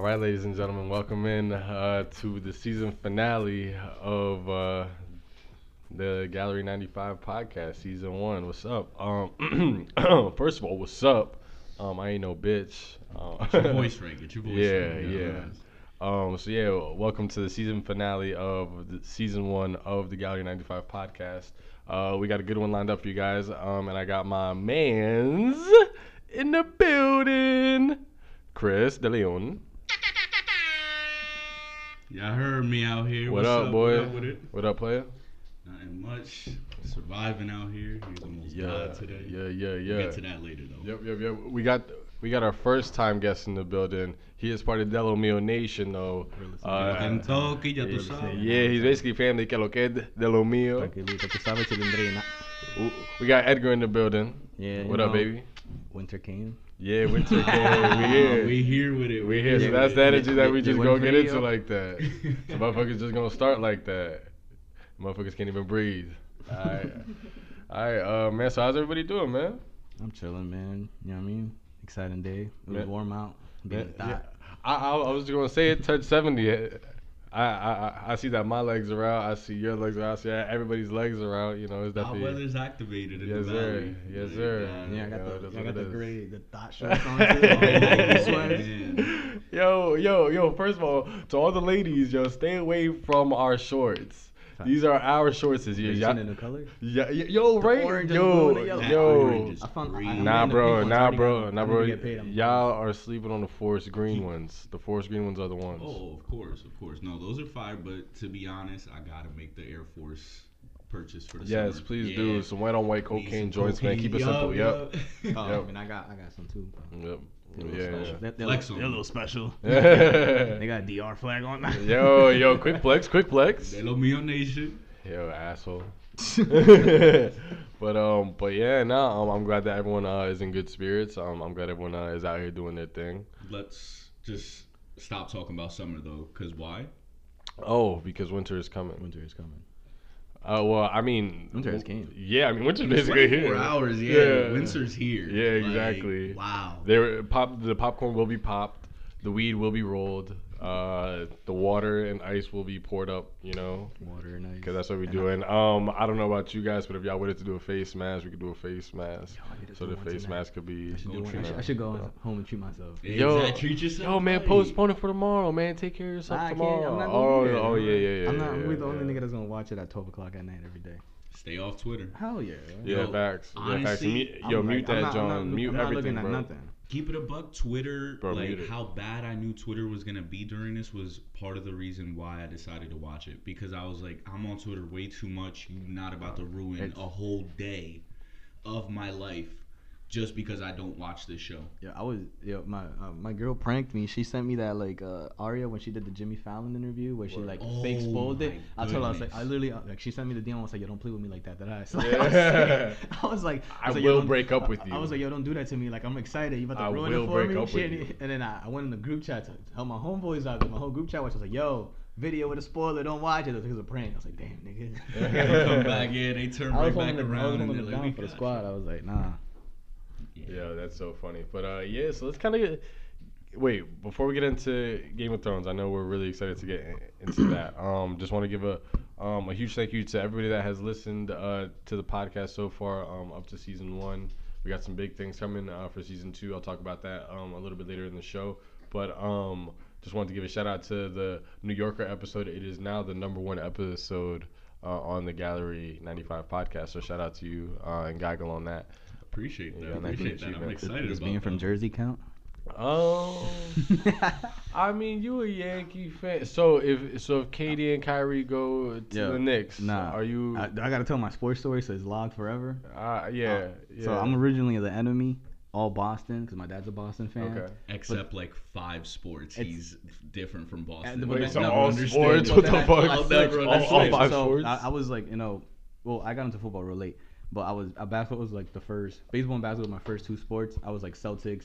All right, ladies and gentlemen, welcome in to the season finale of the Gallery 95 podcast, season one. What's up? First of all, what's up? I ain't no bitch. It's your voice ring. It's your voice ring. Yeah. So yeah, welcome to the season finale of the season one of the Gallery 95 podcast. We got a good one lined up for you guys, and I got my man's in the building, Chris DeLeon. Y'all heard me out here. What's up, boy? What up, player? Nothing much. Surviving out here. He's almost died today. Yeah. We'll get to that later, though. Yep. We got our first time guest in the building. He is part of Delomio Nation, though. He's basically family. Que lo que Delomio. We got Edgar in the building. Yeah. What up, baby? Winter came. Yeah, winter game. We here. We here with it. We here. So that's the energy that we just go get into like that. The motherfuckers just gonna start like that. Motherfuckers can't even breathe. All right, man. So how's everybody doing, man? I'm chilling, man. You know what I mean? Exciting day. It was warm out. I was just gonna say it touched 70. I see that my legs are out. I see your legs are out. I see everybody's legs are out. You know, is that our weather's activated in the valley. Yes, sir. Yeah, I got the thought shirts on too. Yo. First of all, to all the ladies, stay away from our shorts. These are our shorts this year. Y'all in the color? Yeah, yo, right? Yo. Nah, bro. Y'all are sleeping on the forest green ones. The forest green ones are the ones. Oh, of course. No, those are fire. But to be honest, I gotta make the Air Force purchase for the summer. Please do some white on white cocaine joints, man. Keep it simple. Yep. Oh, and I got some too. Yep. Yeah. They're a little special. They got a DR flag on. Yo, quick flex. Delomio Nation. Yo, asshole. But yeah, I'm glad that everyone is in good spirits. I'm glad everyone is out here doing their thing. Let's just stop talking about summer though, cause why? Oh, because winter is coming. Winter's came. Yeah, winter's basically here. 4 hours, yeah. Winter's here. Yeah, exactly. Wow. The popcorn will be popped. The weed will be rolled. The water and ice will be poured up, Water and ice. Because that's what we're doing. I don't know about you guys, but if y'all wanted to do a face mask, we could do a face mask. So the face mask could be... I should go home and treat myself. Yo, treat yourself. Yo, man, postpone it for tomorrow, man. Take care of yourself tomorrow. I'm not the only nigga that's going to watch it at 12 o'clock at night every day. Stay off Twitter. Hell yeah. Yeah, facts. Honestly, mute that, John. Mute everything, bro. I'm not looking at nothing. Keep it a buck. Twitter, how bad I knew Twitter was going to be during this was part of the reason why I decided to watch it. Because I was like, I'm on Twitter way too much. You're not about to ruin a whole day of my life just because I don't watch this show. Yeah, my girl pranked me. She sent me that, Aria when she did the Jimmy Fallon interview where she, fake spoiled it. I told her, I was like, I literally, she sent me the DM. I was like, yo, don't play with me like that. I was like, will break up with you. I was like, yo, don't do that to me. Like, I'm excited. You about to ruin it for me. And then I went in the group chat to tell my homeboys out. My whole group chat watch. I was like, yo, video with a spoiler, don't watch it. It was a prank. I was like, damn, nigga. Come back. Yeah, they turned right back around. And they're like, for the squad. I was like, nah. Yeah, that's so funny. But, so let's kind of before we get into Game of Thrones, I know we're really excited to get into that. Just want to give a huge thank you to everybody that has listened to the podcast so far up to season one. We got some big things coming for season two. I'll talk about that a little bit later in the show. But just wanted to give a shout-out to the New Yorker episode. It is now the number one episode on the Gallery 95 podcast. So shout-out to you and Goggle on that. Appreciate that. I'm excited. Does being from Jersey count? Oh, you a Yankee fan. So if KD and Kyrie go to the Knicks, are you? I gotta tell my sports story, so it's logged forever. So I'm originally the enemy. All Boston, because my dad's a Boston fan. Okay. Except five sports, he's different from Boston. All sports. What the fuck? All five sports. I was I got into football real late. But basketball was the first. Baseball and basketball were my first two sports. I was Celtics,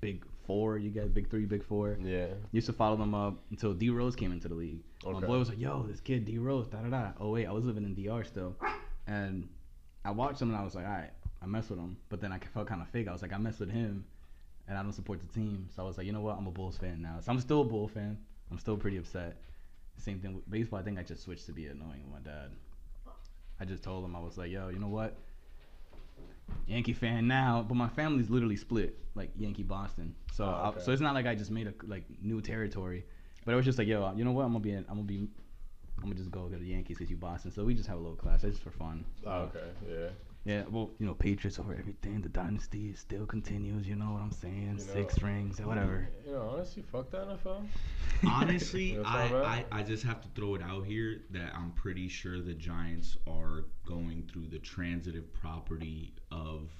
big four. You guys, big three, big four. Yeah. Used to follow them up until D Rose came into the league. Okay. My boy was like, yo, this kid, D Rose, da-da-da. Oh, wait, I was living in DR still. And I watched him and I was like, all right, I messed with him. But then I felt kind of fake. I was like, I messed with him. and I don't support the team. So I was like, you know what? I'm a Bulls fan now. So I'm still a Bulls fan. I'm still pretty upset. Same thing with baseball. I think I just switched to be annoying with my dad. I just told him, I was like, yo, you know what? Yankee fan now, but my family's literally split, like Yankee Boston. So so it's not like I just made a like new territory, but I was just like, yo, you know what? I'm gonna just go to the Yankees because you Boston. So we just have a little clash. That's just for fun. Yeah, well, you know, Patriots over everything. The dynasty still continues. You know what I'm saying? You know, 6 rings, whatever. You know, honestly, fuck the NFL. Honestly, you know I just have to throw it out here that I'm pretty sure the Giants are going through the transitive property of,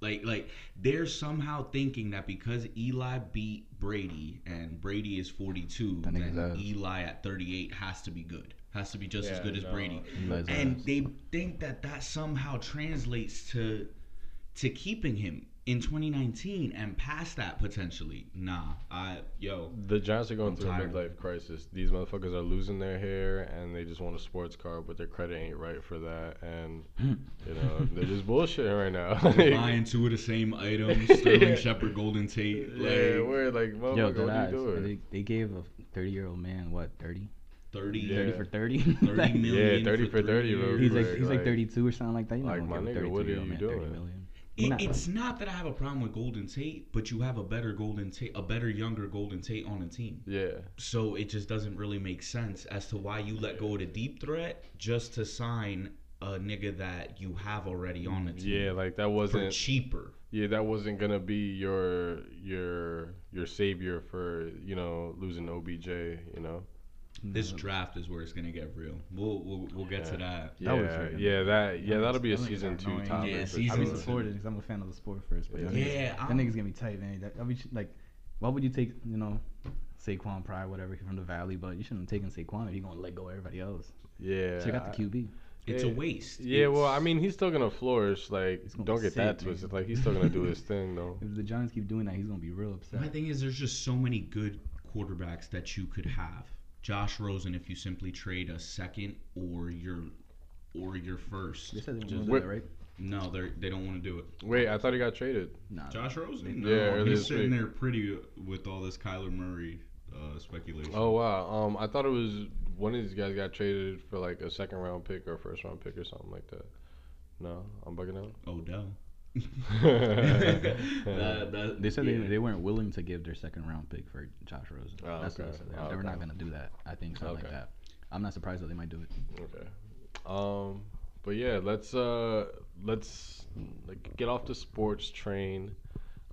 like they're somehow thinking that because Eli beat Brady and Brady is 42, then Eli at 38 has to be good. Has to be just as good as Brady. And they think that that somehow translates to keeping him in 2019 and past that potentially. Nah, the Giants are going through a midlife crisis. These motherfuckers are losing their hair and they just want a sports car, but their credit ain't right for that. And, you know, they're just bullshitting right now. They're buying 2 of the same items, Sterling Shepard, Golden Tate. Like, yeah, we're like, motherfucker, what are you doing? They gave a 30-year-old man, what, 30? 30, yeah. 30 for 30? 30 like, million. Yeah, 30 for 30, bro. He's like 32 or something like that. You know, like, my nigga, what are you doing? It's not that I have a problem with Golden Tate, but you have a better Golden Tate, a better younger Golden Tate on the team. Yeah. So it just doesn't really make sense as to why you let go of the deep threat just to sign a nigga that you have already on the team. Yeah, like that wasn't for cheaper. Yeah, that wasn't gonna be your savior for, you know, losing OBJ, you know. This draft is where it's gonna get real. We'll get to that. That'll be a season 2 topic. Yeah, I'll be supported because I'm a fan of the sport first. But that nigga's gonna be tight, man. That, like, why would you take Saquon Pryor, whatever, from the Valley? But you shouldn't have taken Saquon if you're gonna let go of everybody else. Yeah, check out the QB. It's a waste. Yeah, well, I mean, he's still gonna flourish. Like, don't get that twisted. Like, he's still gonna do his thing though. If the Giants keep doing that, he's gonna be real upset. My thing is, there's just so many good quarterbacks that you could have. Josh Rosen, if you simply trade a second or your first. They said they don't want to do that, right? No, they don't want to do it. Wait, I thought he got traded. Nah, Josh Rosen? No, he's sitting there pretty with all this Kyler Murray speculation. Oh, wow. I thought it was one of these guys got traded for like a second-round pick or a first-round pick or something like that. No, I'm bugging out? Odell. They said they weren't willing to give their second round pick for Josh Rosen. That's what they said. They're not gonna do that. I think something like that. I'm not surprised that they might do it. Okay. But yeah, let's like get off the sports train.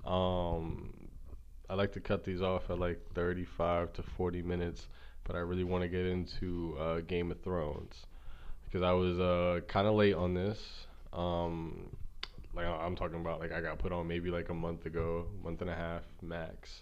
I like to cut these off at like 35 to 40 minutes, but I really want to get into Game of Thrones because I was kind of late on this. Like I'm talking about, like I got put on maybe like a month ago, month and a half max,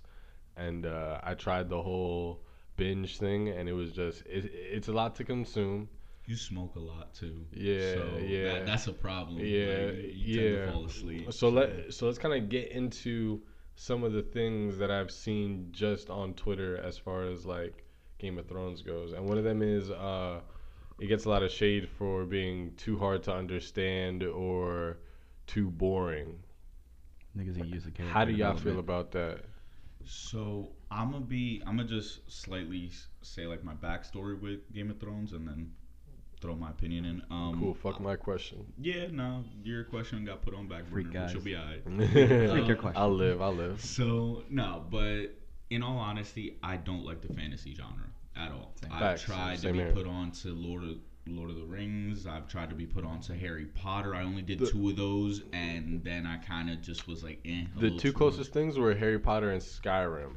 and I tried the whole binge thing, and it was just it's a lot to consume. You smoke a lot too. Yeah, so that's a problem. Yeah, like, you tend to fall asleep. So let's kind of get into some of the things that I've seen just on Twitter as far as like Game of Thrones goes, and one of them is it gets a lot of shade for being too hard to understand or too boring. Niggas ain't used to character. How do y'all feel about that? So I'm gonna just slightly say like my backstory with Game of Thrones and then throw my opinion in. Cool. Fuck my question. Yeah, no, your question got put on back burner, but you'll be alright. Take your question. I'll live. So no, but in all honesty, I don't like the fantasy genre at all. I've tried to be put on to Lord of the Rings. I've tried to be put on to Harry Potter. I only did 2 of those, and then I kind of just was like, eh. The 2 closest things were Harry Potter and Skyrim.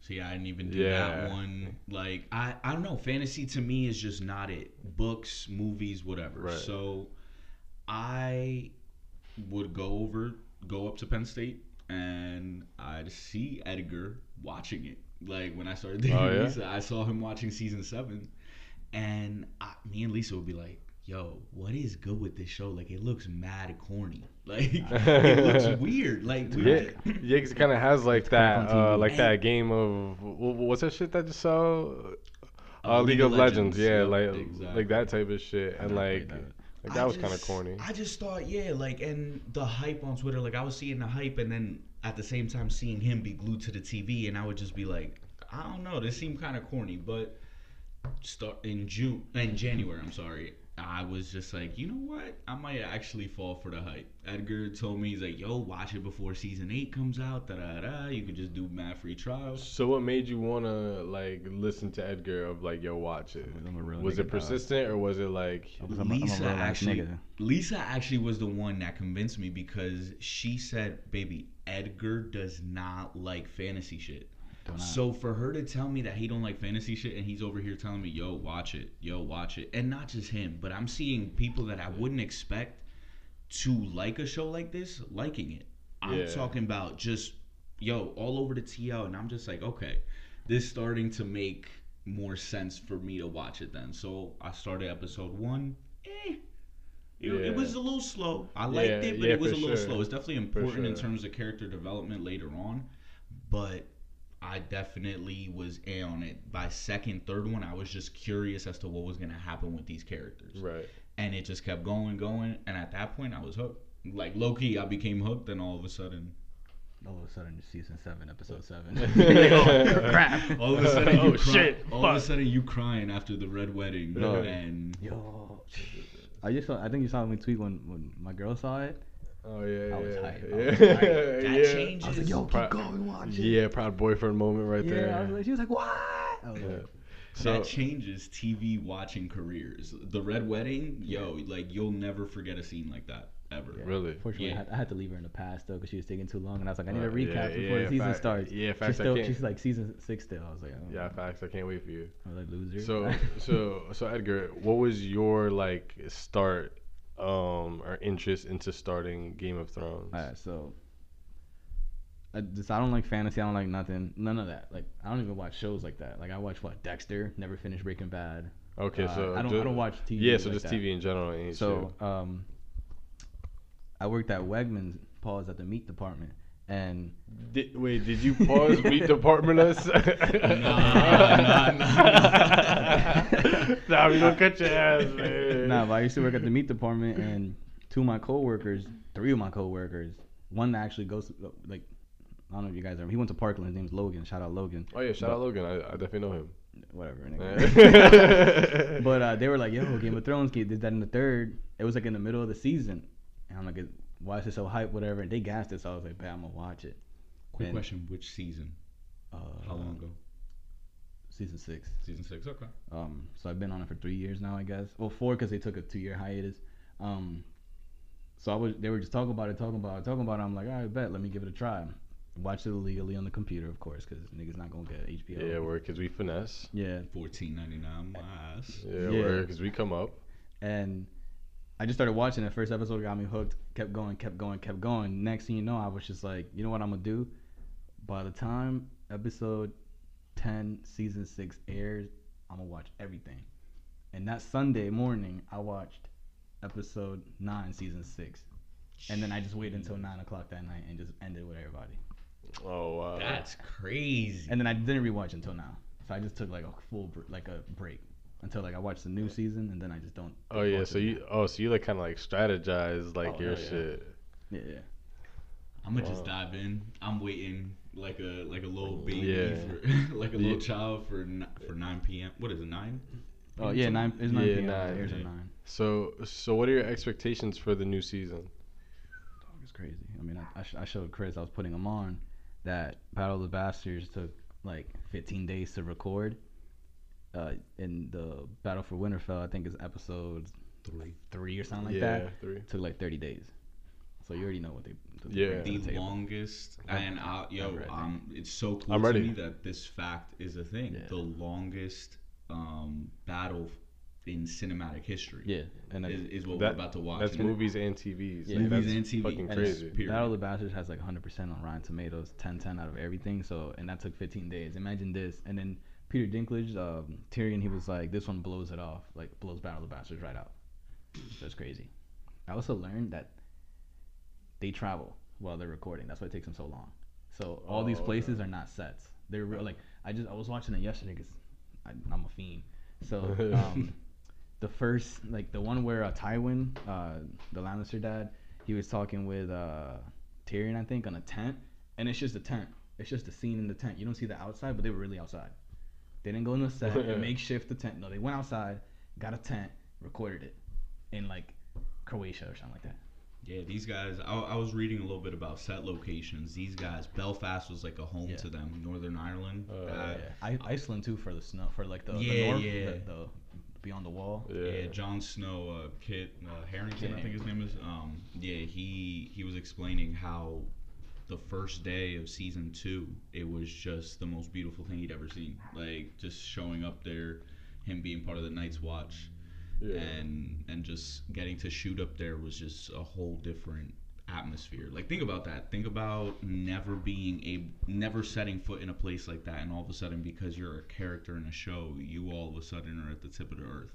See, I didn't even do that one. Like, I don't know. Fantasy to me is just not it. Books, movies, whatever. Right. So I would go up to Penn State, and I'd see Edgar watching it. Like, when I started dating Lisa, I saw him watching season 7. And me and Lisa would be like, yo, what is good with this show? Like, it looks mad corny. Like, it looks weird. Like, it kind of has like that that game of, what's that shit that you saw? League of Legends. Yeah, like exactly. Like that type of shit. And that was kind of corny. I just thought, and the hype on Twitter, like I was seeing the hype and then at the same time seeing him be glued to the TV, and I would just be like, I don't know, this seemed kind of corny. But in January, I was just like, you know what? I might actually fall for the hype. Edgar told me, he's like, yo, watch it before season 8 comes out. You could just do mad free trials. So what made you want to, like, listen to Edgar of, like, yo, watch it? Was it persistent or was it, like... Lisa actually was the one that convinced me, because she said, baby, Edgar does not like fantasy shit. So for her to tell me that he don't like fantasy shit, and he's over here telling me, yo, watch it, yo, watch it. And not just him, but I'm seeing people that I wouldn't expect to like a show like this, liking it. I'm talking about just, yo, all over the TL. And I'm just like, okay, this is starting to make more sense for me to watch it then. So I started episode 1. It was a little slow. I liked it, but it was a little slow. It's definitely important in terms of character development later on. But I definitely was in on it. By second, third one, I was just curious as to what was going to happen with these characters. Right. And it just kept going. And at that point, I was hooked. Like, low-key, I became hooked. And all of a sudden, season 7, episode 7. Oh, crap. All of a sudden, you crying after the Red Wedding. No. And yo. I think you saw me tweet when my girl saw it. Oh, yeah, I was hyped. That changes. I was like, yo, keep going, watch it. Yeah, proud boyfriend moment right there. Yeah, she was like, what? So that changes TV watching careers. The Red Wedding, like, you'll never forget a scene like that, ever. Yeah. Really? Fortunately, yeah. I had to leave her in the past, though, because she was taking too long, and I was like, I need a recap before the season starts. Yeah, facts, she's like, season 6 still. I was like, oh. Yeah, facts, I can't wait for you. I was like, loser. So Edgar, what was your, like, start... our interest into starting Game of Thrones? Alright, so I don't like fantasy, I don't like nothing, none of that. Like, I don't even watch shows like that. Like, I watch Dexter, never finished Breaking Bad. Okay, so I don't watch TV. Yeah, so like just that. TV in general. And so I worked at Wegmans, at the meat department. And did you pause meat department us? Nah. Nah, we don't cut your ass, man. Nah, but I used to work at the meat department, and three of my coworkers, one that actually goes, like, I don't know if you guys remember, he went to Parkland. His name's Logan. Shout out Logan. Oh yeah, shout out Logan. I definitely know him. Whatever. Anyway. But they were like, yo, Game of Thrones kid did that in the third. It was like in the middle of the season, and I'm like, why is it so hype, whatever? And they gassed it, so I was like, bad, I'm gonna watch it. Quick question, which season? How long ago? Season 6. Season 6, okay. So I've been on it for 3 years now, I guess. Well, 4, because they took a 2-year hiatus. So they were just talking about it. I'm like, all right, bet, let me give it a try. Watch it illegally on the computer, of course, because niggas not gonna get HBO. Yeah, work, because we finesse. Yeah. $14.99, my ass. Yeah, work, because we come up. And I just started watching it. First episode got me hooked. Kept going. Next thing you know, I was just like, you know what I'm going to do? By the time episode 10, season 6 airs, I'm going to watch everything. And that Sunday morning, I watched episode 9, season 6. And then I just waited until 9 o'clock that night and just ended with everybody. Oh, wow. That's crazy. And then I didn't rewatch until now. So I just took like a full break. Until I watch the new season, and then I just don't. Oh yeah, so you like kind of like strategize shit. Yeah. I'm gonna just dive in. I'm waiting like a little baby, little child for 9 p.m. What is it, 9? Oh yeah, 9. It's 9 p.m. 9. Here's 9. So what are your expectations for the new season? Dog is crazy. I mean, I showed Chris, I was putting him on that Battle of the Bastards took like 15 days to record. In the Battle for Winterfell, I think it's episode 3 or something like that. Yeah, 3. Took like 30 days. So you already know what they. The longest, and it's so cool to me that this fact is a thing. Yeah. The longest battle in cinematic history. Yeah, and is what we're about to watch. That's movies and TVs. Yeah. Like, movies and TV. Fucking crazy. Battle of the Bastards has like 100% on Rotten Tomatoes, 10 out of everything. So and that took 15 days. Imagine this, and then. Peter Dinklage, Tyrion, he was like, this one blows it off. Like, blows Battle of the Bastards right out. That's crazy. I also learned that they travel while they're recording. That's why it takes them so long. So, all these places are not sets. They're real. Like, I was watching it yesterday because I'm a fiend. So, the first, like, the one where Tywin, the Lannister dad, he was talking with Tyrion, I think, on a tent. and it's just the tent. It's just the scene in the tent. You don't see the outside, but they were really outside. They didn't go in the set and makeshift the tent. No, they went outside, got a tent, recorded it in like Croatia or something like that. Yeah, these guys, I was reading a little bit about set locations. These guys, Belfast was like a home to them. Northern Ireland. Iceland too for the snow, for like the north, the Beyond the Wall. Yeah, Jon Snow, Kit Harington, I think his name is. He was explaining how the first day of season 2, it was just the most beautiful thing he'd ever seen. Like, just showing up there, him being part of the Night's Watch. Yeah. And just getting to shoot up there was just a whole different atmosphere. Like, think about that. Think about never setting foot in a place like that, and all of a sudden, because you're a character in a show, you all of a sudden are at the tip of the earth.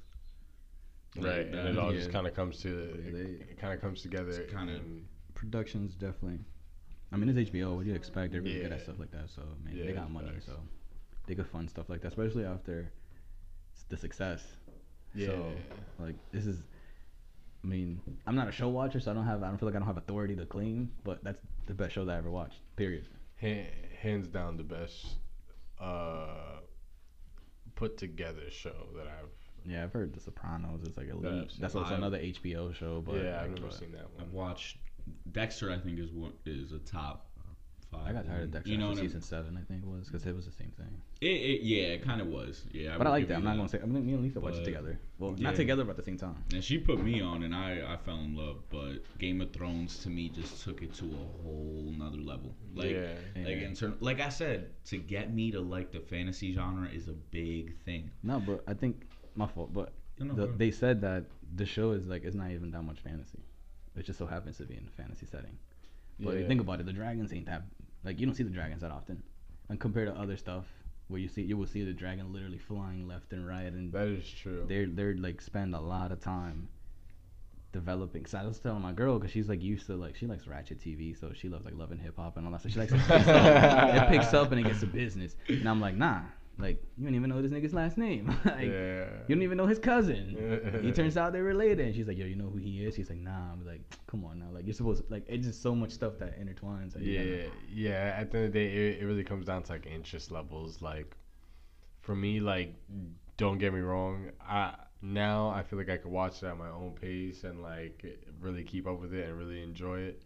Right, like, and it all just kind of comes together. It's kind of productions, definitely. I mean, it's HBO. What do you expect? They're really good at stuff like that. So, man, they got money, so they could fund stuff like that, especially after the success. Yeah. So, like, this is, I mean, I'm not a show watcher, so I don't feel like I have authority to claim, but that's the best show that I ever watched, period. Hands down the best put together show that I've. Yeah, I've heard The Sopranos is like elite. That's also another HBO show, but. Yeah, I've never seen that one. I've watched Dexter, I think, is a top 5. I got tired of Dexter after season 7, I think it was, because it was the same thing. It kind of was. Yeah, but I like that. I'm not gonna say. I mean, me and Lisa watched it together. Well, not together, but at the same time. And she put me on, and I fell in love. But Game of Thrones to me just took it to a whole nother level. Like, like I said, to get me to like the fantasy genre is a big thing. No, but I think my fault. But they said that the show is like it's not even that much fantasy. It just so happens to be in a fantasy setting. But if you think about it, the dragons ain't that, like, you don't see the dragons that often. And compared to other stuff where you will see the dragon literally flying left and right, and that is true. They're like spend a lot of time developing. So I was telling my girl, because she's like used to, like, she likes ratchet TV, so she loves like Love and Hip Hop and all that stuff. She likes it picks up and it gets to business. And I'm like, nah. Like, you don't even know this nigga's last name. Like, you don't even know his cousin. He turns out they're related. And she's like, yo, you know who he is? He's like, nah. I'm like, come on now. Like, you're supposed to, like, it's just so much stuff that intertwines. Like, at the end of the day, it really comes down to, like, interest levels. Like, for me, like, don't get me wrong. Now I feel like I could watch it at my own pace and, like, really keep up with it and really enjoy it.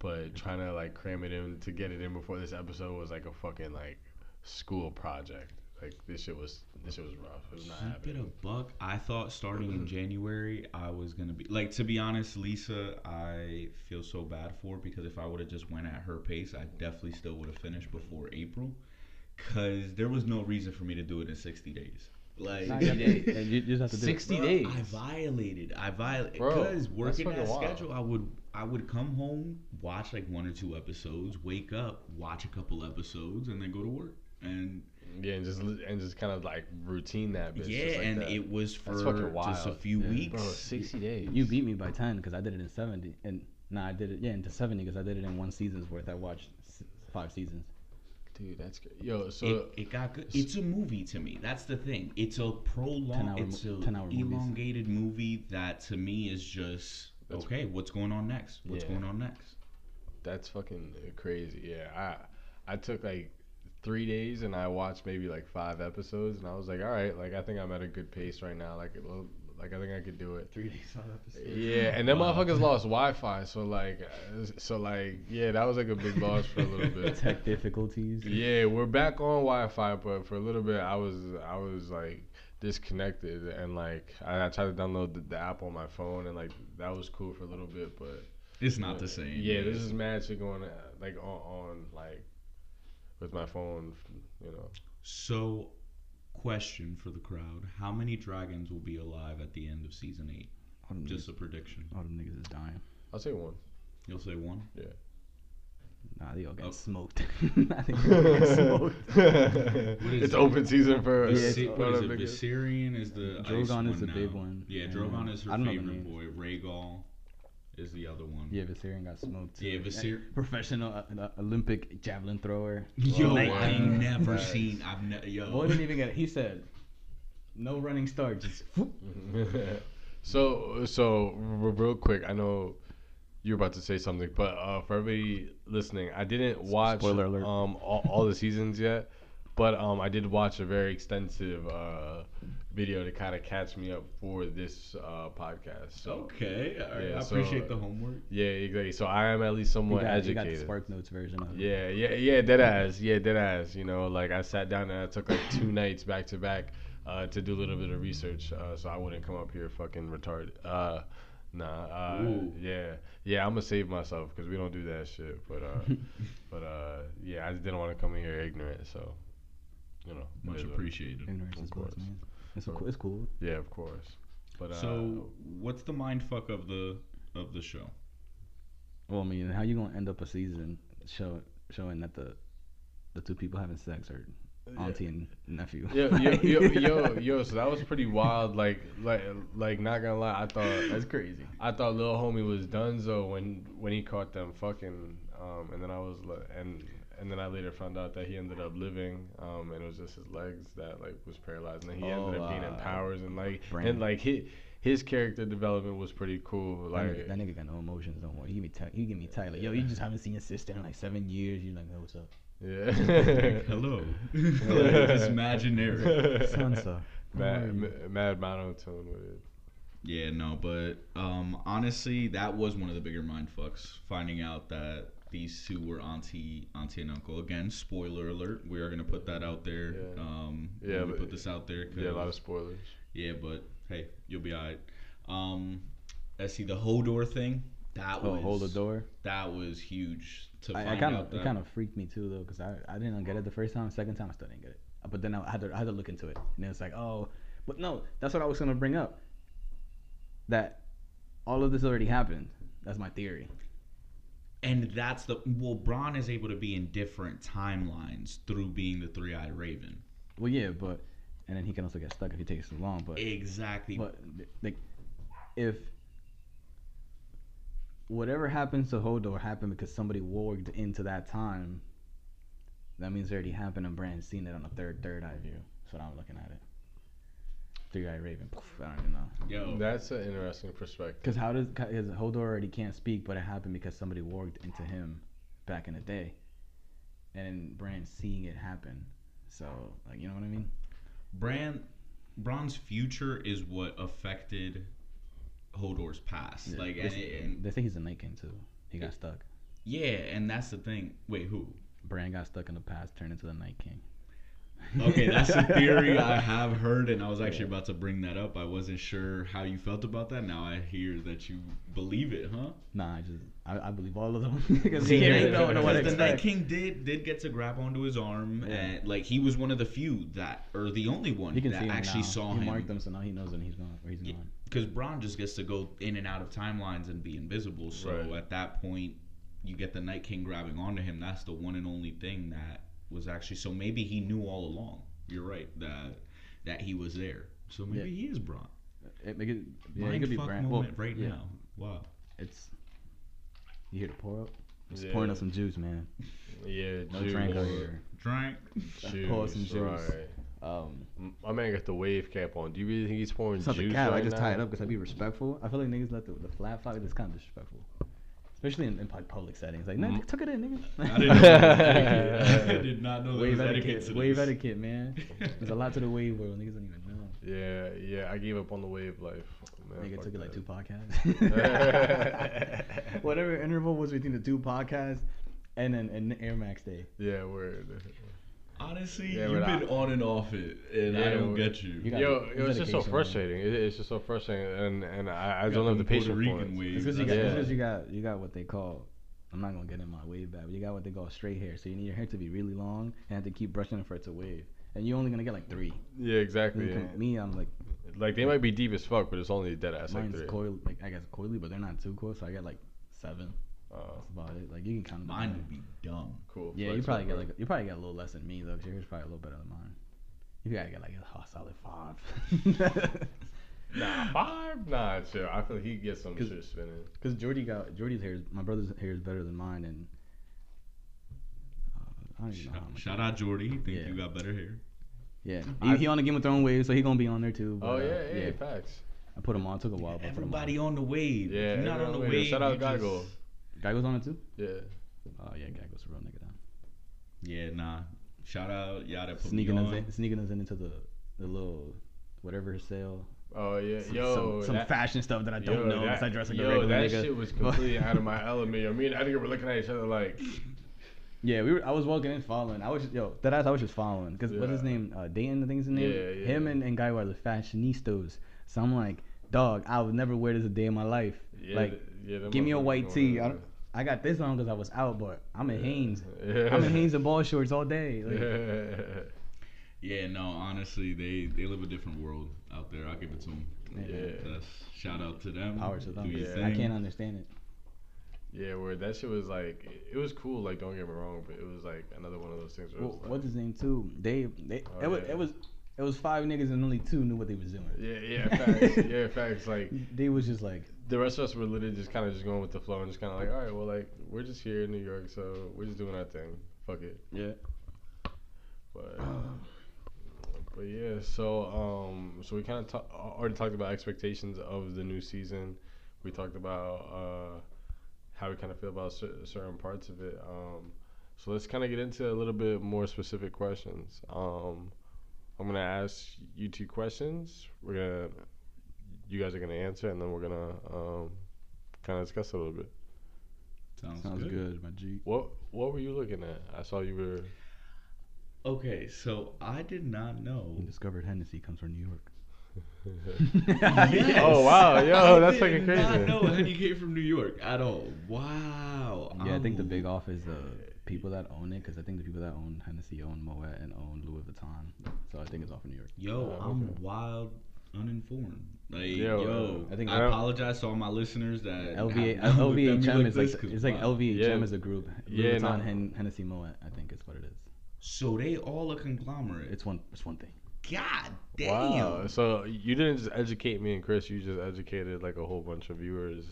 But trying to, like, cram it in to get it in before this episode was, like, a fucking, like, school project. Like, this shit was rough. It was not happening. Keep it a buck. I thought starting in January, I was going to be... Like, to be honest, Lisa, I feel so bad for, because if I would have just went at her pace, I definitely still would have finished before April. Because there was no reason for me to do it in 60 days. Like, 60 days. You just have to do 60 days. I violated. Because working that schedule, I would come home, watch, like, 1 or 2 episodes, wake up, watch a couple episodes, and then go to work. And... Yeah, and just kind of like routine that bitch. Yeah, like, and that. It was for just a few weeks. Bro, 60 days. You beat me by 10 because I did it in 70. And I did it into 70 because I did it in one season's worth. I watched 5 seasons. Dude, that's good. Yo, so it got good. It's a movie to me. That's the thing. It's a prolonged, elongated movie that to me is just what's going on next? What's going on next? That's fucking crazy. Yeah, I took like 3 days and I watched maybe like 5 episodes, and I was like, all right, like, I think I'm at a good pace right now. Like I think I could do it. 3 days, 5 episodes. Yeah, and then motherfuckers lost Wi-Fi, so that was like a big loss for a little bit. Tech difficulties. Yeah, we're back on Wi-Fi, but for a little bit I was like disconnected, and like I tried to download the app on my phone, and like that was cool for a little bit, but it's not the same. Yeah, this is mad shit going like on like. With my phone, So, question for the crowd: how many dragons will be alive at the end of season 8? Just a prediction. All them niggas is dying. I'll say 1. You'll say 1? Yeah. Nah, they all got smoked. It's open season for. Viserion is the. Drogon is the big one. Yeah, Drogon is her favorite boy. Rhaegal is the other one. Yeah, Viserion got smoked too. Yeah, Viserion. Professional Olympic javelin thrower. Yo, I ain't never seen. I've never. Yo. Boy didn't even get it. He said, "No running start." Just. So real quick, I know you were about to say something, but for everybody listening, I didn't watch spoiler alert. All the seasons yet, but I did watch a very extensive video to kind of catch me up for this podcast. So, okay, all right. Yeah, I appreciate the homework. Yeah, exactly. So I am at least somewhat educated. You got the Spark Notes version of it. Yeah, deadass. Yeah, deadass. You know, like I sat down and I took like 2 nights back to back to do a little bit of research, so I wouldn't come up here fucking retarded. Yeah, I'm gonna save myself because we don't do that shit. But yeah, I just didn't want to come in here ignorant. So, you know, much appreciated. Ignorance of course. It's cool. Yeah, of course. But so, what's the mindfuck of the show? Well, I mean, how you gonna end up a season showing that the two people having sex are auntie and nephew? Yo, so that was pretty wild. Like, not gonna lie, I thought that's crazy. I thought little homie was donezo when he caught them fucking, and then I was and then I later found out that he ended up living, and it was just his legs that like was paralyzed, and then he ended up gaining powers and like Brand. And like his character development was pretty cool. Like that nigga got no emotions no more. He give me Tyler. Yo, you just haven't seen your sister in like 7 years. You like, hey, what's up? Yeah. Hello. It's imaginary. Sounds so. Mad monotone with it. Yeah, no, but honestly, that was one of the bigger mindfucks. Finding out that these two were auntie and uncle. Again, spoiler alert. We are gonna put that out there. Yeah. We put this out there. Yeah, a lot of spoilers. Yeah, but hey, you'll be alright. The Hodor thing. That was huge. It kind of freaked me too though, because I didn't get it the first time. Second time I still didn't get it, but then I had to look into it, and it was like, oh, but no, that's what I was gonna bring up. That all of this already happened. That's my theory. And that's Bran is able to be in different timelines through being the Three-Eyed Raven. Well, yeah, but and then he can also get stuck if he takes too long. But exactly. But like if. Whatever happens to Hodor happened because somebody warged into that time. That means it already happened, and Bran's seen it on a third eye view. That's what I'm looking at it. Three-Eyed Raven. I don't even know. Yo, that's an interesting perspective. Because because Hodor already can't speak, but it happened because somebody warged into him back in the day, and Bran seeing it happen. So, like, you know what I mean? Bran's future is what affected Hodor's past. Yeah, like, and they think he's a Night King too. He got stuck. Yeah, and that's the thing. Wait, who? Bran got stuck in the past, turned into the Night King. Okay, that's a theory I have heard, and I was actually about to bring that up. I wasn't sure how you felt about that. Now I hear that you believe it, huh? Nah, I believe all of them. Because the Night King did get to grab onto his arm, and like he was one of the few the only one that actually saw him. He marked them, so now he knows when he's gone. Where he's gone. Because Bron just gets to go in and out of timelines and be invisible. So at that point, you get the Night King grabbing onto him. That's the one and only thing that was actually. So maybe he knew all along. You're right that he was there. So maybe he is Bron. It could be Bron. Now. Wow. It's. You here to pour up? It's pouring up some juice, man. Yeah, no juice. Drink out here. Drink. Juice. Pour some juice. Right. My man got the wave cap on. Do you really think he's pouring juice? It's not the cap. I just tie it up because I'd be respectful. I feel like niggas let the flat fly. That's kind of disrespectful, especially in public settings. Like, nah, tuck it in, nigga. I did not know wave etiquette. Wave etiquette, man. There's a lot to the wave world. Niggas don't even know. Yeah. I gave up on the wave life. Oh, man, nigga took it like 2 podcasts. Whatever interval was between the 2 podcasts, and then an Air Max Day. Yeah, word. Honestly, you've been on and off it, and I don't get you. It was just so frustrating. It's just so frustrating, and I don't have the patience for it. It's because you got what they call. I'm not gonna get in my wave back, but you got what they call straight hair. So you need your hair to be really long and have to keep brushing it for it to wave. And you're only gonna get like 3. Yeah, exactly. Me, I'm like. Like they might be deep as fuck, but it's only dead ass like 3. Coil, like I guess coily, but they're not too coil, so I got like 7. That's about it. Like you can kind of. Mine would be dumb. Cool. Yeah, you probably get a little less than me though, because yours probably a little better than mine. You gotta get like a solid 5. Nah, 5. Nah, sure. I feel like he gets some shit spinning. Because Jordy's hair. My brother's hair is better than mine, and I don't even know. Shout out Jordy. He think you got better hair. Yeah, he on the Game of Thrones wave, so he gonna be on there too. But, yeah, facts. I put him on. It took a while. But everybody on the wave. Yeah, you're not on the wave. Shout out Geigo. Geigo's on it too. Yeah. Oh yeah, Geigo's a real nigga down. Yeah, nah. Shout out y'all that put sneaking us into the little whatever sale. Oh yeah, some fashion stuff that I don't know because I dress like a regular nigga. That shit was completely out of my element. Me and Edgar were looking at each other like. Yeah, I was walking in following. I was just, I was just following. Because what's his name? Dayton, I think his name. Yeah. Him and Guy were the fashionistas. So I'm like, dog, I would never wear this a day in my life. Yeah, give me a white tee. I got this on because I was out, but I'm in Hanes. Yeah. I'm in Hanes and ball shorts all day. Like, yeah, no, honestly, they live a different world out there. I'll give it to them. Yeah. Shout out to them. Power to them. Yeah. I can't understand it. Yeah, where that shit was like, it was cool. Like, don't get me wrong, but it was like another one of those things. Where what's his name too? It was five niggas and only two knew what they was doing. Yeah, facts. Like they was just like the rest of us were literally just kind of just going with the flow and just kind of like, all right, well, like we're just here in New York, so we're just doing our thing. Fuck it. Yeah. But yeah, so we kind of already talked about expectations of the new season. We talked about how we kind of feel about certain parts of it. So let's kind of get into a little bit more specific questions. I'm gonna ask you two questions. You guys are gonna answer, and then we're gonna kind of discuss a little bit. Sounds good, my G. What were you looking at? I saw you were. Okay, so I did not know. You discovered Hennessy comes from New York. Yes. Oh wow, yo, that's fucking crazy. I did not know Henny came from New York at all. Wow. Yeah, I think the big off is the people that own it, because I think the people that own Hennessy own Moet and own Louis Vuitton. So I think it's all from New York. Yo, I'm wild, uninformed. Like, yo, I think I apologize to all my listeners that LVHM is like it's like LVHM is a group. Louis Vuitton, Hennessy, Moet, I think is what it is. So they all a conglomerate. It's one thing. God damn. Wow. So you didn't just educate me and Chris, you just educated like a whole bunch of viewers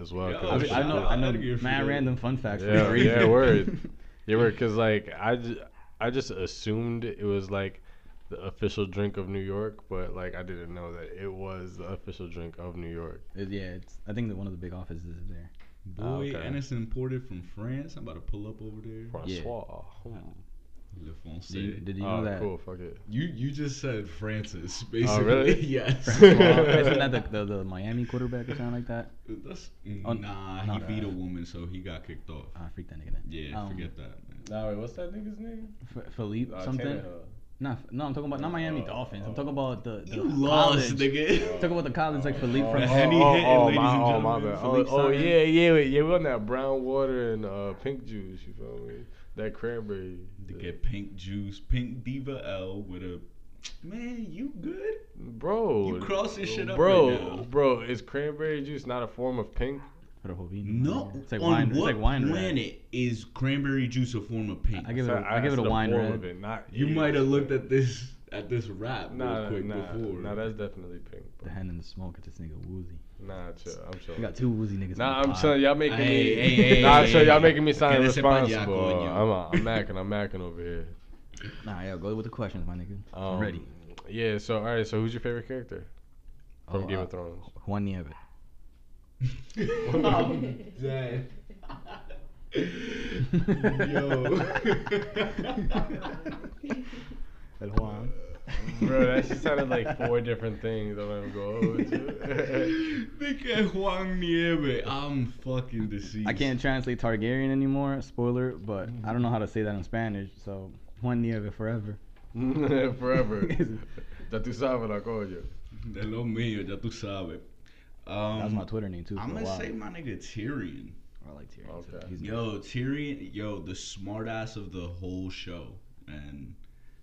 as well. Yo, I know mad random fun facts. Yeah, word. Yeah, word. Because like I just assumed it was like the official drink of New York, but like I didn't know that it was the official drink of New York. I think that one of the big offices is there. Boy, okay. And it's imported from France. I'm about to pull up over there. Francois. Yeah. Did you know that? Cool, fuck it. You just said Francis, basically. Oh, really? Yes. Isn't that the Miami quarterback or something like that? He beat a woman, so he got kicked off. I freaked that nigga then. Yeah, forget that, man. Wait, what's that nigga's name? Philippe something? No, I'm talking about not Miami Dolphins. I'm talking about the college. Nigga. I'm talking about the college like Philippe from Henny hitting, ladies and gentlemen. Yeah, we on that brown water and pink juice, you feel me? That cranberry. To get pink juice, pink diva L with a man. You good, bro? You cross this shit up, right now. Bro, is cranberry juice not a form of pink? No, it's like wine. It's like wine. Planet is cranberry juice a form of pink? I give it a wine red. You might have looked at this rap real quick before. Nah, that's definitely pink. Bro. The hand in the smoke at this nigga woozy. Nah, chill. I'm chill. We got two woozy niggas. Nah, I'm chilling. Y'all making me. Y'all making me sound irresponsible. I'm macking over here. Nah, yo, go with the questions, my nigga. I'm ready. Yeah. So, all right. So, who's your favorite character from Game of Thrones? Juan Nieves. I'm dead. Yo. El Juan. Bro, that just sounded like four different things I'm gonna go over to. Look at Juan Nieve. I'm fucking deceased. I can't translate Targaryen anymore, spoiler, but I don't know how to say that in Spanish, so Juan Nieve forever. Forever. Ya tú sabes la coño. De lo mío, ya tú sabes. That was my Twitter name too. I'm gonna say my nigga Tyrion. I like Tyrion. Okay. Tyrion, the smartass of the whole show. And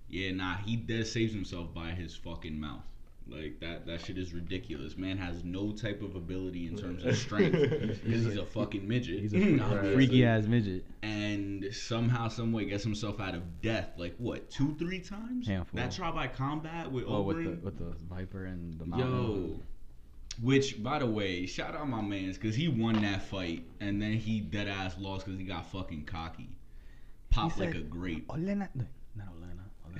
he dead saves himself by his fucking mouth. Like that shit is ridiculous. Man has no type of ability in terms of strength because he's a fucking midget. He's a freaky ass midget. And somehow, some way, gets himself out of death. Like what, 2-3 times? Handful. That trial by combat with the viper and the mountain. Yo. Which, by the way, shout out my mans, because he won that fight, and then he dead-ass lost because he got fucking cocky. Popped like a grape. Olena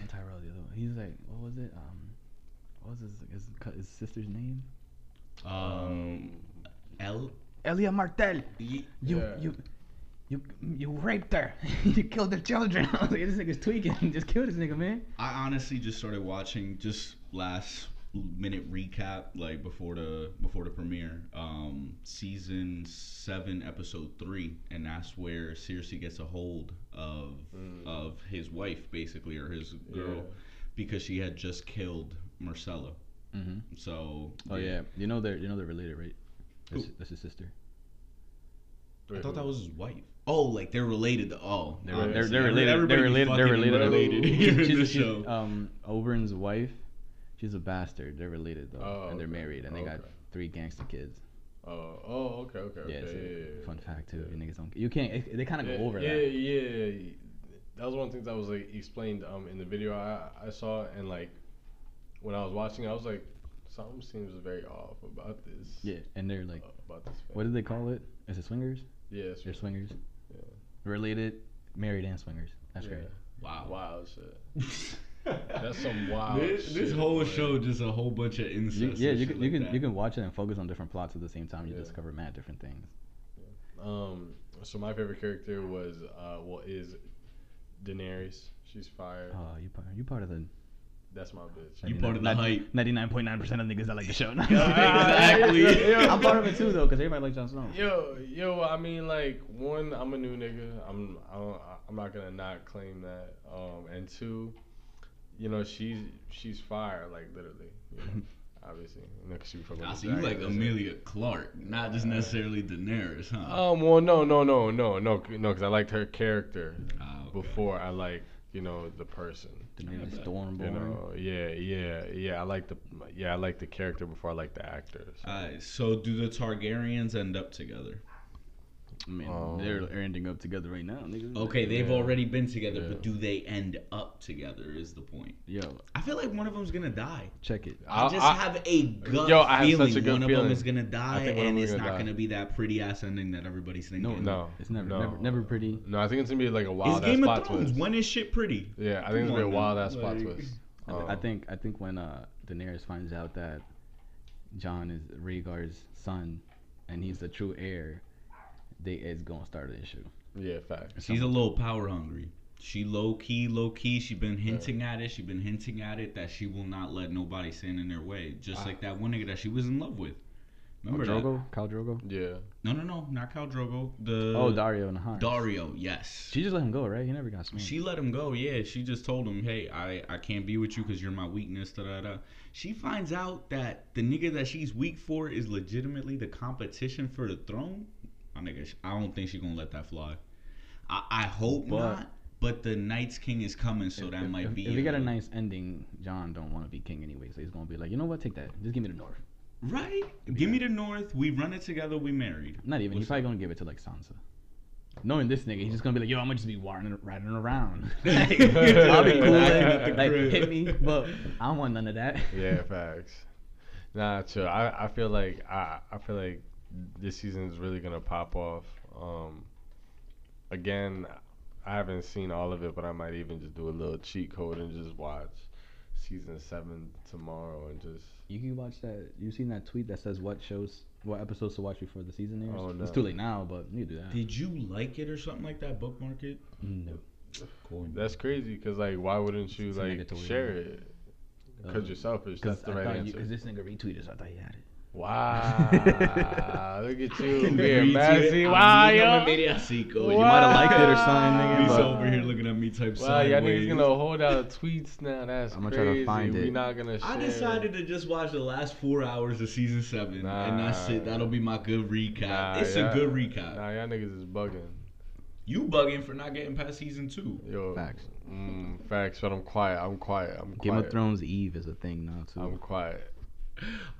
Tyrell, the other one. He's like, what was it? What was his sister's name? Elia Martell. You raped her. You killed her children. I was like, this nigga's tweaking. Just kill this nigga, man. I honestly just started watching just last minute recap, like before the premiere, season 7, episode 3, and that's where Cersei gets a hold of his wife, basically, or his girl, because she had just killed Marcella. Mm-hmm. So. Oh yeah, you know they're related, right? That's his sister. I thought that was his wife. Oh, like they're related. Oh, they're related. They're related. She's Oberyn's wife. She's a bastard. They're related though, and they're married, and they got 3 gangster kids. Okay. Yeah. Fun fact too. You niggas don't. You can't. They kind of go over that. Yeah. That was one of the things that was like explained in the video I saw, and like when I was watching, I was like, something seems very off about this. Yeah, and they're like, about this family. What did they call it? Is it swingers? Yeah, they're swingers. Yeah. Related, married, and swingers. That's great. Wow. Wild shit. That's some wild shit. This whole show, just a whole bunch of incest. You can watch it and focus on different plots at the same time. You discover mad different things. Yeah. So my favorite character was, is Daenerys. She's fire. Oh, you part of the. That's my bitch. You part of the hype. 99.9% of niggas that like the show. Exactly. I'm part of it too though, cause everybody likes Jon Snow. Yo, I mean, like, one, I'm a new nigga. I'm not gonna not claim that. And two, you know, she's fire, like literally. You know, obviously, because she from. So you like Amelia Clark, not just necessarily Daenerys, huh? Well, no, because I liked her character before I liked. You know, the person. Daenerys Stormborn. You know, yeah. I like the character before I like the actors. So. Alright, so do the Targaryens end up together? I mean, they're ending up together right now. Nigga. Okay, they've already been together, but do they end up together? Is the point? Yo, I feel like one of them's gonna die. Check it. I have a gut feeling one of them is gonna die, and it's not gonna be that pretty ass ending that everybody's thinking. No, it's never pretty. No, I think it's gonna be like a wild ass plot twist. When is shit pretty? Yeah, I think it's gonna be a wild ass plot twist. I think when Daenerys finds out that Jon is Rhaegar's son, and he's the true heir. It's gonna start an issue. Yeah, fact. She's a little power hungry. She low key. She been hinting at it. That she will not let nobody stand in their way. Just like that one nigga that she was in love with. Remember that? Khal Drogo. Yeah. No, not Khal Drogo. Dario and Hans. Dario, yes. She just let him go, right? He never got smashed. She let him go. Yeah, she just told him, hey, I can't be with you because you're my weakness. She finds out that the nigga that she's weak for is legitimately the competition for the throne. My nigga, I don't think she's gonna let that fly. I hope not. But the Night King is coming, so that might be. If we got a nice ending, Jon don't want to be king anyway, so he's gonna be like, you know what? Take that. Just give me the North. Right? Give me the North. We run it together. We married. Not even. He's probably gonna give it to like Sansa. Knowing this nigga, he's just gonna be like, yo, I'm gonna just be riding around. Like, I'll be cool. Like hit me, but I don't want none of that. Yeah, facts. Nah, true. I feel like. This season is really gonna pop off. Again, I haven't seen all of it, but I might even just do a little cheat code and just watch season 7 tomorrow and just. You can watch that. You seen that tweet that says what episodes to watch before the season airs? Oh, no. It's too late now, but you do that. Did you like it or something like that? Bookmark it. No. Cool. That's crazy, cause like, why wouldn't you like share it? Cause you're selfish. That's the right answer. Cause this nigga retweeted, so I thought he had it. Wow. Look at you being messy. Wow, yo. You might have liked it or something. Lisa over here looking at me type stuff. Wow, y'all niggas gonna hold out tweets now. That's I'm crazy. Gonna try to find We're it. Not gonna share. I decided to just watch the last 4 hours of season 7, and that's it. That'll be my good recap. It's a good recap. Nah, y'all niggas is bugging. You bugging for not getting past season 2. Yo, facts. Facts, but I'm quiet. Game of Thrones Eve is a thing now too. I'm quiet.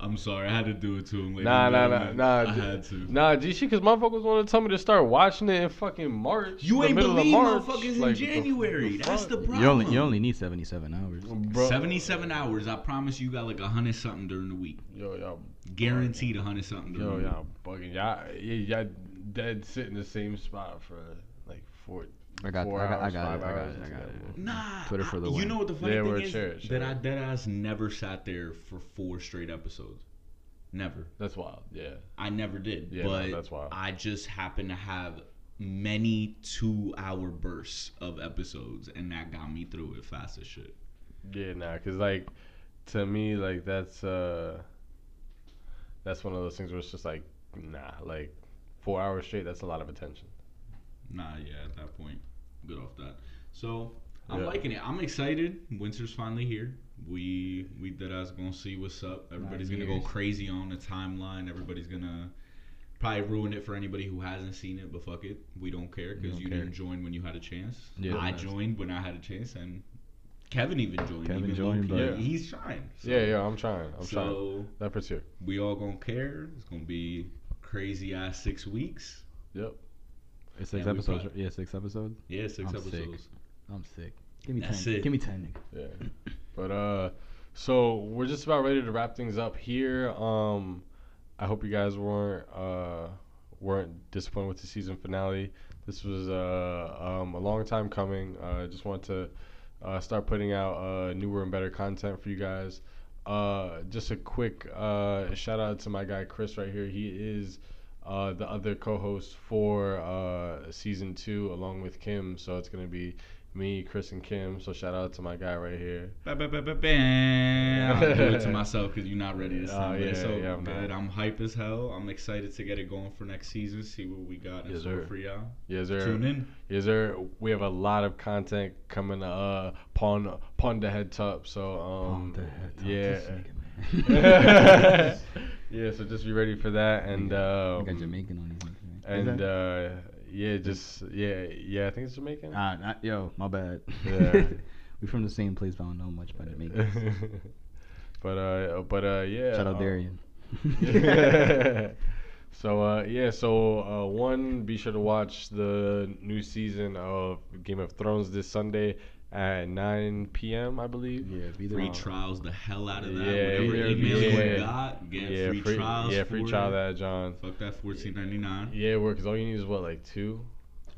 I'm sorry, I had to do it to him later. Nah. I had to. Nah, G shit, cause motherfuckers wanted to tell me to start watching it in fucking March. You ain't believe motherfuckers in January. That's the problem. You only need 77 hours. Bro. 77 hours. I promise you got like 100 something during the week. Yo, y'all guaranteed 100 something during the week. Yo, y'all bugging. Y'all dead sit in the same spot for like 40. I got it. Nah, Twitter for the win. You know what the funny thing is? That I never sat there for 4 straight episodes. Never. That's wild. Yeah. I never did. Yeah, but no, that's wild. I just happen to have many 2-hour bursts of episodes, and that got me through it fast as shit. Yeah, nah, because, like, to me, like, that's one of those things where it's just like, nah, like, 4 hours straight, that's a lot of attention. Nah, yeah, at that point, good off that. So, I'm liking it. I'm excited. Winter's finally here. We deadass gonna see what's up. Everybody's gonna go crazy on the timeline. Everybody's gonna probably ruin it for anybody who hasn't seen it, but fuck it. We don't care because you didn't join when you had a chance. Yeah, I joined when I had a chance, and Kevin even joined. Kevin joined, but he's trying. So. Yeah, I'm trying. I'm trying. That part's here. We all gonna care. It's gonna be crazy ass 6 weeks. Yep. It's six episodes. Yeah, 6 episodes. Yeah, 6 episodes. I'm sick. Give me 10. That's it. Give me 10, nigga. Yeah. But so we're just about ready to wrap things up here. I hope you guys weren't disappointed with the season finale. This was a long time coming. I just want to start putting out newer and better content for you guys. Just a quick shout out to my guy Chris right here. He is the other co-host for season 2 along with Kim. So it's gonna be me, Chris, and Kim. So shout out to my guy right here. I'll do it to myself because you're not ready this time. Yeah, so yeah, good. I'm hype as hell. I'm excited to get it going for next season. See what we got in store for y'all. Yes, sir. Tune in. Yes, sir. We have a lot of content coming pond the head top. So yeah. Yeah. So just be ready for that. And we got Jamaican on these ones, right? And yeah, just, yeah, I think it's Jamaican. Yo, my bad. Yeah. We from the same place, but I don't know much about Jamaican. but yeah. Shout out Dario. So, yeah, so, one, be sure to watch the new season of Game of Thrones this Sunday at 9 p.m., I believe. Yeah, be there. Free trials the hell out of that. Yeah, whatever email you got, get free trials. Yeah, free trial that, John. Fuck that $14.99. Yeah, because all you need is what, like two?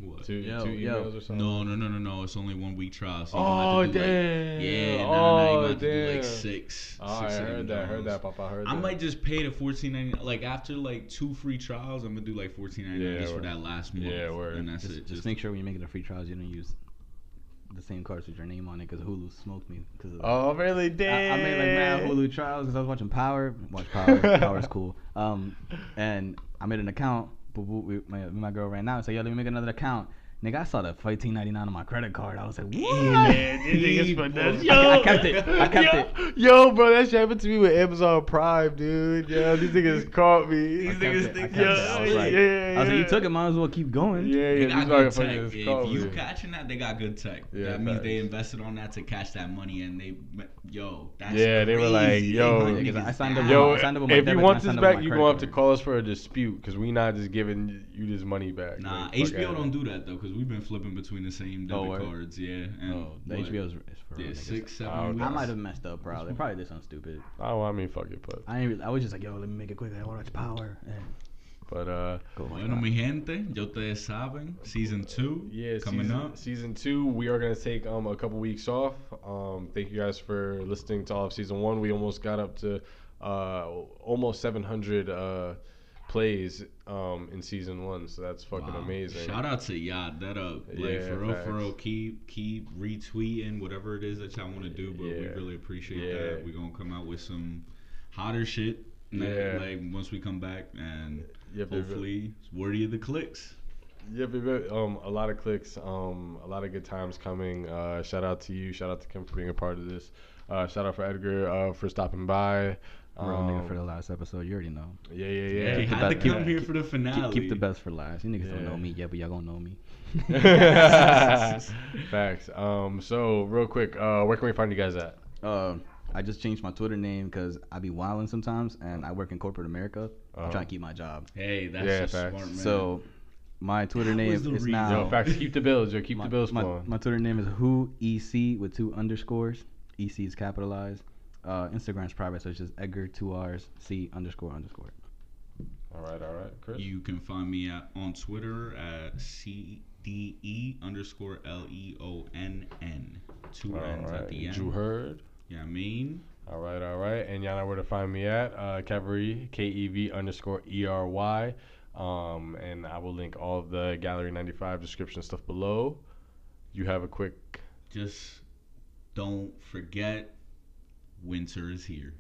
What? Two emails or something? No. It's only 1 week trial. So damn. Like, yeah, no, you got to do like six. Oh, six I heard that. Heard that, Papa. I might just pay the $14.99. Like, after like 2 free trials, I'm going to do like $14.99 just for that last month. Yeah, word. And that's it. Just make sure when you make it a free trials, you don't use the same cards with your name on it, because Hulu smoked me. Oh, really? Damn. I made like mad Hulu trials because I was watching Power. Watch Power. Power's cool. And I made an account. My girl ran out and said, "Yo, let me make another account." Nigga, I saw the $14.99 on my credit card. I was like, "What?" Yeah, I kept it. I kept it. Yo, bro, that shit happened to me with Amazon Prime, dude. Yo, these niggas caught me. These niggas think, yo, I was like, you took it, might as well keep going. Yeah. They got good tech. If you catching that, they got good tech. Yeah, that means they invested on that to catch that money, and they, that's crazy. They were like, yo, I signed up. Yo, if you want this back, you're gonna have to call us for a dispute because we not just giving you this money back. Nah, HBO don't do that though, because we've been flipping between the same debit cards, and the HBO's is for 6-7 weeks. I might have messed up, probably. They probably did something stupid. Oh, I mean, fuck it, but I was just like, yo, let me make it quick. I want to watch Power. But bueno, mi gente, ya ustedes saben, season 2 coming up. Season 2, we are gonna take a couple weeks off. Thank you guys for listening to all of season 1. We almost got up to almost 700. Plays in season 1, so that's fucking amazing. Shout out to y'all that up, like, for real. Keep retweeting whatever it is that y'all want to do, but we really appreciate that. We're gonna come out with some hotter shit, like once we come back, and hopefully it's worthy of the clicks. A lot of clicks, a lot of good times coming. Shout out to you, shout out to Kim for being a part of this. Shout out for Edgar for stopping by. Real nigga for the last episode, you already know. Yeah. He had to come here for the finale. Keep the best for last. You niggas don't know me yet, but y'all gonna know me. Facts. So real quick, where can we find you guys at? I just changed my Twitter name because I be wilding sometimes, and I work in corporate America. I'm trying to keep my job. Hey, that's smart, man. So my Twitter name is now. Facts. Keep the bills. Keep the bills flowing. My Twitter name is WhoEC with 2 underscores. EC is capitalized. Instagram's private, so it's just Edgar 2 R's C__. All right, Chris. You can find me on Twitter at CDE_LEONN. 2 N's at the end. You heard? Yeah, I mean. All right, and y'all know where to find me at Kevery, Kev_ERY, and I will link all of the Gallery 95 description stuff below. You have a quick. Just don't forget, winter is here.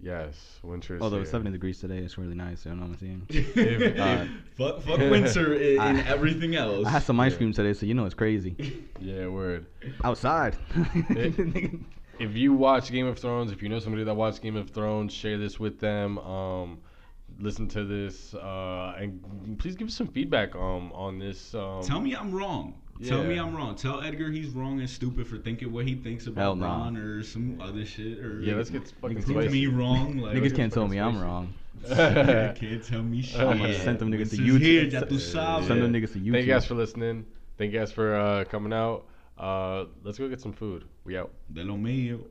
Yes, winter is although it's 70 degrees today, it's really nice. You know what I'm saying? Fuck winter and everything else. I had some ice cream today, so you know it's crazy. Yeah, word. Outside. If you watch Game of Thrones, if you know somebody that watched Game of Thrones, share this with them. Listen to this, and please give us some feedback on this. Tell me I'm wrong. Yeah. Tell me I'm wrong. Tell Edgar he's wrong and stupid for thinking what he thinks about Ron or some other shit. Or yeah, let's get fucking spicy. Me wrong. Like, niggas can't tell me I'm wrong. Can't tell me shit. I'm gonna send them niggas to YouTube. Send them niggas to YouTube. Thank you guys for listening. Thank you guys for coming out. Let's go get some food. We out. Delomio.